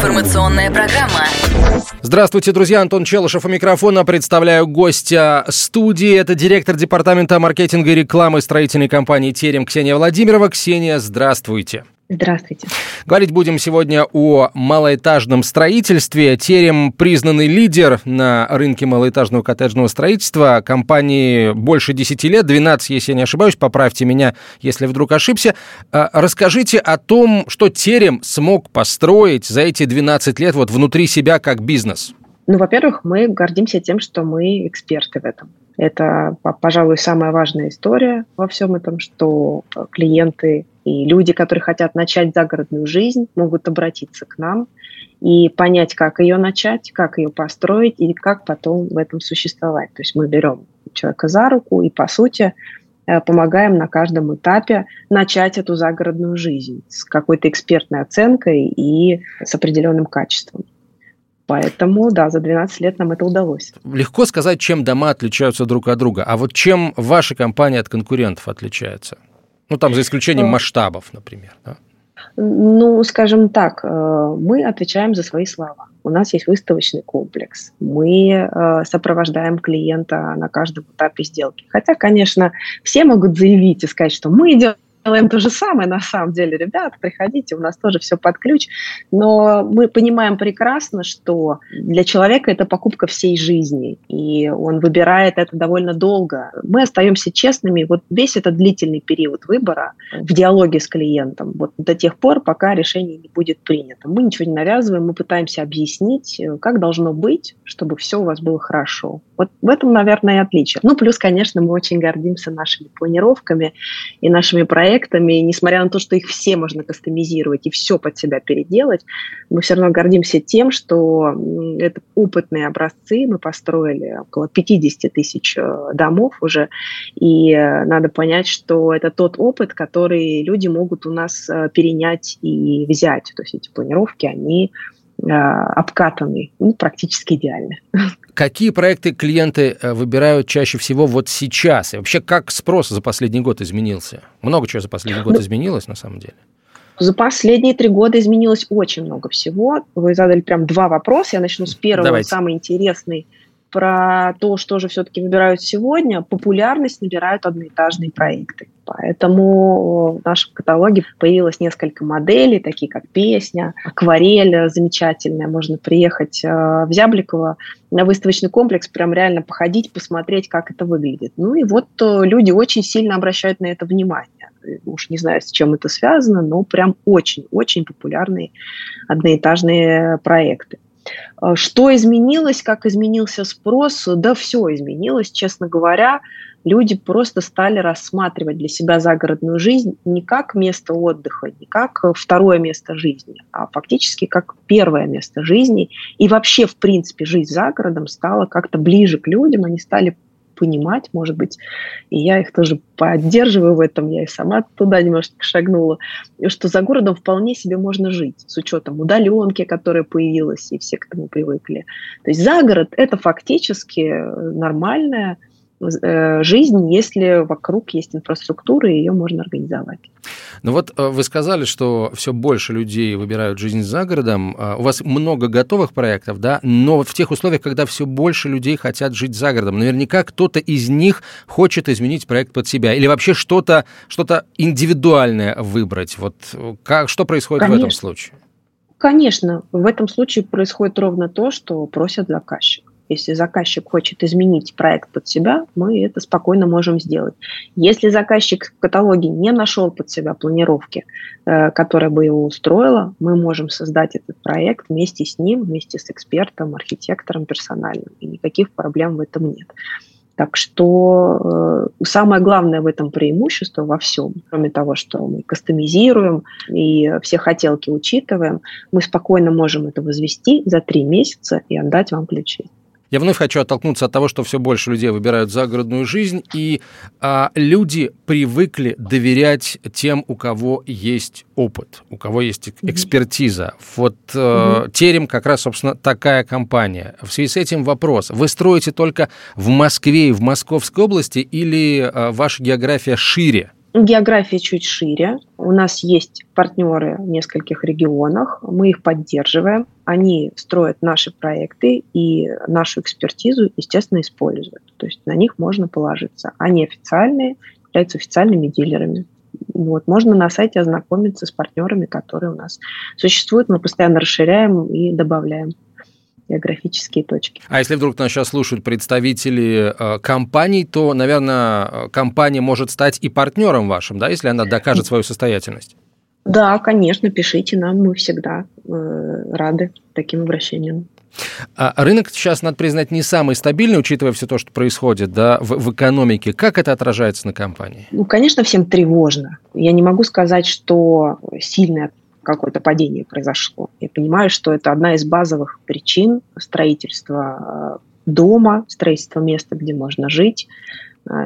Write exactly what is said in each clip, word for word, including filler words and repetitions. Информационная программа. Здравствуйте, друзья. Антон Челышев у микрофона. Представляю гостя студии. Это директор Департамента маркетинга и рекламы строительной компании «Теремъ» Ксения Владимирова. Ксения, здравствуйте. Здравствуйте. Говорить будем сегодня о малоэтажном строительстве. «Теремъ» признанный лидер на рынке малоэтажного коттеджного строительства. Компании больше десяти лет, двенадцать, если я не ошибаюсь. Поправьте меня, если вдруг ошибся. Расскажите о том, что «Теремъ» смог построить за эти двенадцать лет вот внутри себя как бизнес. Ну, во-первых, мы гордимся тем, что мы эксперты в этом. Это, пожалуй, самая важная история во всем этом, что клиенты и люди, которые хотят начать загородную жизнь, могут обратиться к нам и понять, как ее начать, как ее построить и как потом в этом существовать. То есть мы берем человека за руку и, по сути, помогаем на каждом этапе начать эту загородную жизнь с какой-то экспертной оценкой и с определенным качеством. Поэтому, да, за двенадцать лет нам это удалось. Легко сказать, чем дома отличаются друг от друга. А вот чем ваша компания от конкурентов отличается? Ну, там за исключением масштабов, например. Да? Ну, скажем так, мы отвечаем за свои слова. У нас есть выставочный комплекс. Мы сопровождаем клиента на каждом этапе сделки. Хотя, конечно, все могут заявить и сказать, что мы идем... делаем то же самое, на самом деле, ребят, приходите, у нас тоже все под ключ, но мы понимаем прекрасно, что для человека это покупка всей жизни, и он выбирает это довольно долго. Мы остаемся честными, вот весь этот длительный период выбора в диалоге с клиентом, вот до тех пор, пока решение не будет принято. Мы ничего не навязываем, мы пытаемся объяснить, как должно быть, чтобы все у вас было хорошо. Вот в этом, наверное, и отличие. Ну, плюс, конечно, мы очень гордимся нашими планировками и нашими проектами. И несмотря на то, что их все можно кастомизировать и все под себя переделать, мы все равно гордимся тем, что это опытные образцы. Мы построили около пятьдесят тысяч домов уже. И надо понять, что это тот опыт, который люди могут у нас перенять и взять. То есть эти планировки, они... обкатанный, ну, практически идеально. Какие проекты клиенты выбирают чаще всего вот сейчас? И вообще, как спрос за последний год изменился? Много чего за последний год ну, изменилось, на самом деле. За последние три года изменилось очень много всего. Вы задали прям два вопроса. Я начну с первого, Давайте. Самый интересный. Про то, что же все-таки выбирают сегодня, популярность набирают одноэтажные проекты. Поэтому в нашем каталоге появилось несколько моделей, такие как песня, акварель замечательная. Можно приехать в Зябликово на выставочный комплекс, прям реально походить, посмотреть, как это выглядит. Ну и вот люди очень сильно обращают на это внимание. Уж не знаю, с чем это связано, но прям очень-очень популярные одноэтажные проекты. Что изменилось, как изменился спрос? Да все изменилось, честно говоря. Люди просто стали рассматривать для себя загородную жизнь не как место отдыха, не как второе место жизни, а фактически как первое место жизни. И вообще, в принципе, жизнь за городом стала как-то ближе к людям, они стали понимать, может быть, и я их тоже поддерживаю в этом, я и сама туда немножко шагнула, что за городом вполне себе можно жить, с учетом удаленки, которая появилась, и все к этому привыкли. То есть за город – это фактически нормальная жизнь, если вокруг есть инфраструктура, и ее можно организовать. Ну вот вы сказали, что все больше людей выбирают жизнь за городом. У вас много готовых проектов, да, но в тех условиях, когда все больше людей хотят жить за городом, наверняка кто-то из них хочет изменить проект под себя или вообще что-то, что-то индивидуальное выбрать. Вот как, что происходит Конечно. В этом случае? Конечно, в этом случае происходит ровно то, что просят заказчик. Если заказчик хочет изменить проект под себя, мы это спокойно можем сделать. Если заказчик в каталоге не нашел под себя планировки, которая бы его устроила, мы можем создать этот проект вместе с ним, вместе с экспертом, архитектором персональным. И никаких проблем в этом нет. Так что э, самое главное в этом преимущество во всем, кроме того, что мы кастомизируем и все хотелки учитываем, мы спокойно можем это возвести за три месяца и отдать вам ключи. Я вновь хочу оттолкнуться от того, что все больше людей выбирают загородную жизнь, и а, люди привыкли доверять тем, у кого есть опыт, у кого есть экспертиза. Вот э, «Теремъ» как раз, собственно, такая компания. В связи с этим вопрос. Вы строите только в Москве и в Московской области или э, ваша география шире? География чуть шире. У нас есть партнеры в нескольких регионах, мы их поддерживаем. Они строят наши проекты и нашу экспертизу, естественно, используют. То есть на них можно положиться. Они официальные, являются официальными дилерами. Вот. Можно на сайте ознакомиться с партнерами, которые у нас существуют. Мы постоянно расширяем и добавляем географические точки. А если вдруг нас сейчас слушают представители э, компаний, то, наверное, компания может стать и партнером вашим, да, если она докажет свою состоятельность? Да, конечно, пишите нам, мы всегда э, рады таким обращениям. Рынок сейчас, надо признать, не самый стабильный, учитывая все то, что происходит, да, в, в экономике. Как это отражается на компании? Ну, конечно, всем тревожно. Я не могу сказать, что сильное какое-то падение произошло. Я понимаю, что это одна из базовых причин строительства дома, строительства места, где можно жить.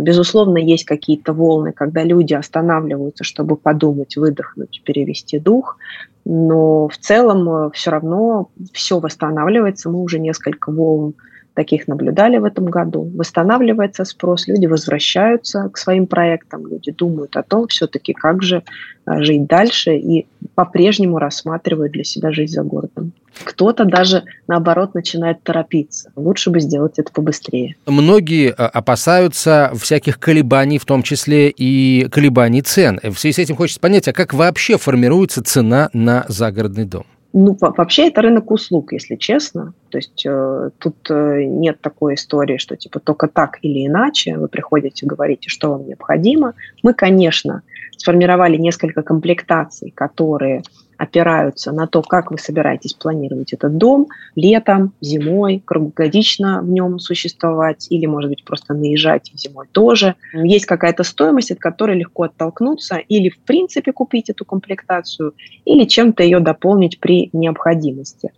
Безусловно, есть какие-то волны, когда люди останавливаются, чтобы подумать, выдохнуть, перевести дух. Но в целом все равно все восстанавливается. Мы уже несколько волн таких наблюдали в этом году. Восстанавливается спрос, люди возвращаются к своим проектам, люди думают о том, все-таки как же жить дальше и по-прежнему рассматривают для себя жизнь за городом. Кто-то даже, наоборот, начинает торопиться. Лучше бы сделать это побыстрее. Многие опасаются всяких колебаний, в том числе и колебаний цен. В связи с этим хочется понять, а как вообще формируется цена на загородный дом? Ну, вообще это рынок услуг, если честно. То есть э, тут э, нет такой истории, что типа только так или иначе вы приходите и говорите, что вам необходимо. Мы, конечно, сформировали несколько комплектаций, которые опираются на то, как вы собираетесь планировать этот дом летом, зимой, круглогодично в нем существовать или, может быть, просто наезжать зимой тоже. Есть какая-то стоимость, от которой легко оттолкнуться или, в принципе, купить эту комплектацию или чем-то ее дополнить при необходимости.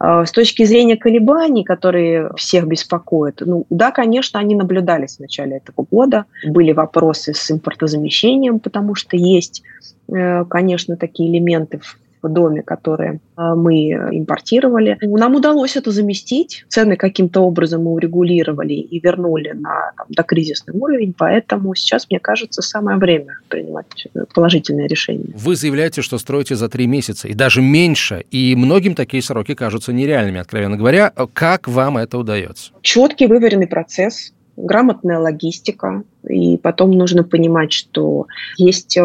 С точки зрения колебаний, которые всех беспокоят, ну да, конечно, они наблюдались в начале этого года. Были вопросы с импортозамещением, потому что есть, конечно, такие элементы в доме, которые мы импортировали. Нам удалось это заместить. Цены каким-то образом мы урегулировали и вернули на там, докризисный уровень. Поэтому сейчас, мне кажется, самое время принимать положительное решение. Вы заявляете, что строите за три месяца и даже меньше. И многим такие сроки кажутся нереальными, откровенно говоря. Как вам это удается? Четкий выверенный процесс, грамотная логистика, и потом нужно понимать, что есть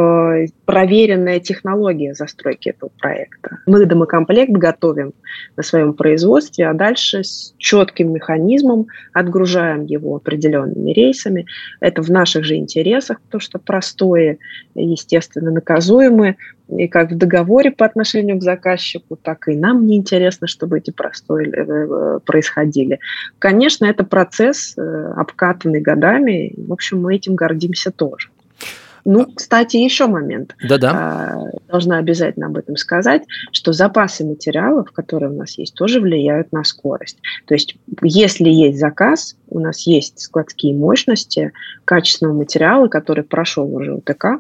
проверенная технология застройки этого проекта. Мы домокомплект готовим на своем производстве, а дальше с четким механизмом отгружаем его определенными рейсами. Это в наших же интересах, потому что простое, естественно, наказуемое, и как в договоре по отношению к заказчику, так и нам неинтересно, чтобы эти простои происходили. Конечно, это процесс, обкатанный годами, в общем, мы этим гордимся тоже. Ну, кстати, еще момент. Да-да. Должна обязательно об этом сказать, что запасы материалов, которые у нас есть, тоже влияют на скорость. То есть, если есть заказ, у нас есть складские мощности качественного материала, который прошел уже УТК,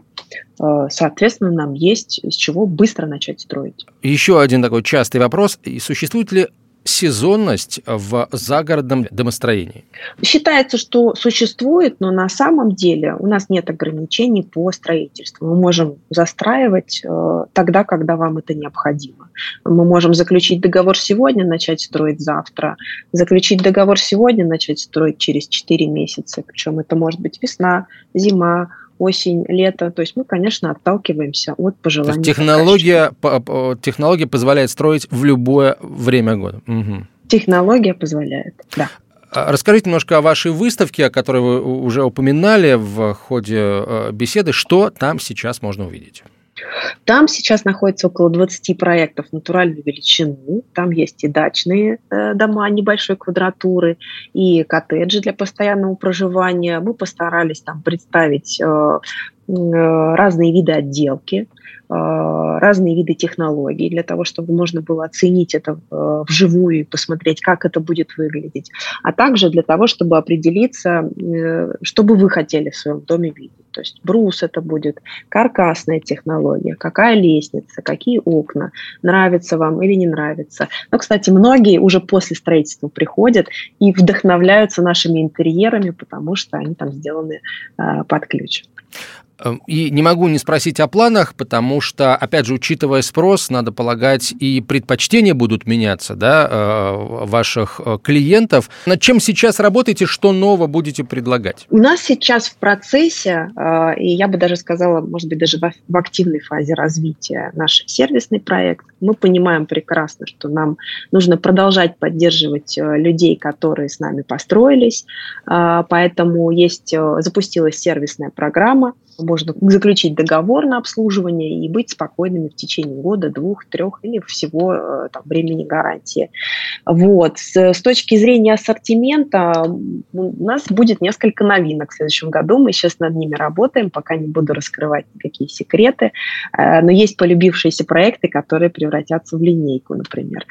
соответственно, нам есть из чего быстро начать строить. Еще один такой частый вопрос. Существует ли сезонность в загородном домостроении? Считается, что существует, но на самом деле у нас нет ограничений по строительству. Мы можем застраивать э, тогда, когда вам это необходимо. Мы можем заключить договор сегодня, начать строить завтра, заключить договор сегодня, начать строить через четыре месяца. Причем это может быть весна, зима, осень, лето. То есть мы, конечно, отталкиваемся от пожеланий. Технология, технология позволяет строить в любое время года. Угу. Технология позволяет, да. Расскажите немножко о вашей выставке, о которой вы уже упоминали в ходе беседы. Что там сейчас можно увидеть? Там сейчас находится около двадцать проектов натуральной величины. Там есть и дачные дома небольшой квадратуры, и коттеджи для постоянного проживания. Мы постарались там представить разные виды отделки, разные виды технологий для того, чтобы можно было оценить это вживую и посмотреть, как это будет выглядеть. А также для того, чтобы определиться, что бы вы хотели в своем доме видеть. То есть брус это будет, каркасная технология, какая лестница, какие окна, нравится вам или не нравится. Но, кстати, многие уже после строительства приходят и вдохновляются нашими интерьерами, потому что они там сделаны под ключ. И не могу не спросить о планах, потому что, опять же, учитывая спрос, надо полагать, и предпочтения будут меняться, да, ваших клиентов. Над чем сейчас работаете, что нового будете предлагать? У нас сейчас в процессе, и я бы даже сказала, может быть, даже в активной фазе развития наш сервисный проект. Мы понимаем прекрасно, что нам нужно продолжать поддерживать людей, которые с нами построились, поэтому есть, запустилась сервисная программа. Можно заключить договор на обслуживание и быть спокойными в течение года, двух, трех или всего там, времени гарантии. Вот. С, с точки зрения ассортимента у нас будет несколько новинок в следующем году. Мы сейчас над ними работаем, пока не буду раскрывать никакие секреты. Но есть полюбившиеся проекты, которые превратятся в линейку, например.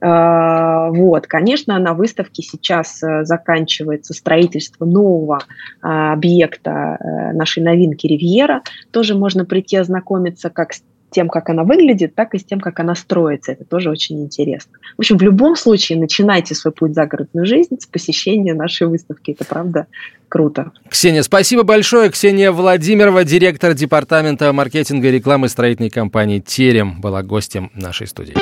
Вот. Конечно, на выставке сейчас заканчивается строительство нового объекта нашей новинки Киривьера. Тоже можно прийти ознакомиться как с тем, как она выглядит, так и с тем, как она строится. Это тоже очень интересно. В общем, в любом случае начинайте свой путь в загородную жизнь с посещения нашей выставки. Это правда круто. Ксения, спасибо большое. Ксения Владимирова, директор департамента маркетинга и рекламы строительной компании «Теремъ», была гостем нашей студии.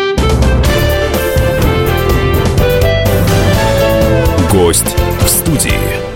Гость в студии.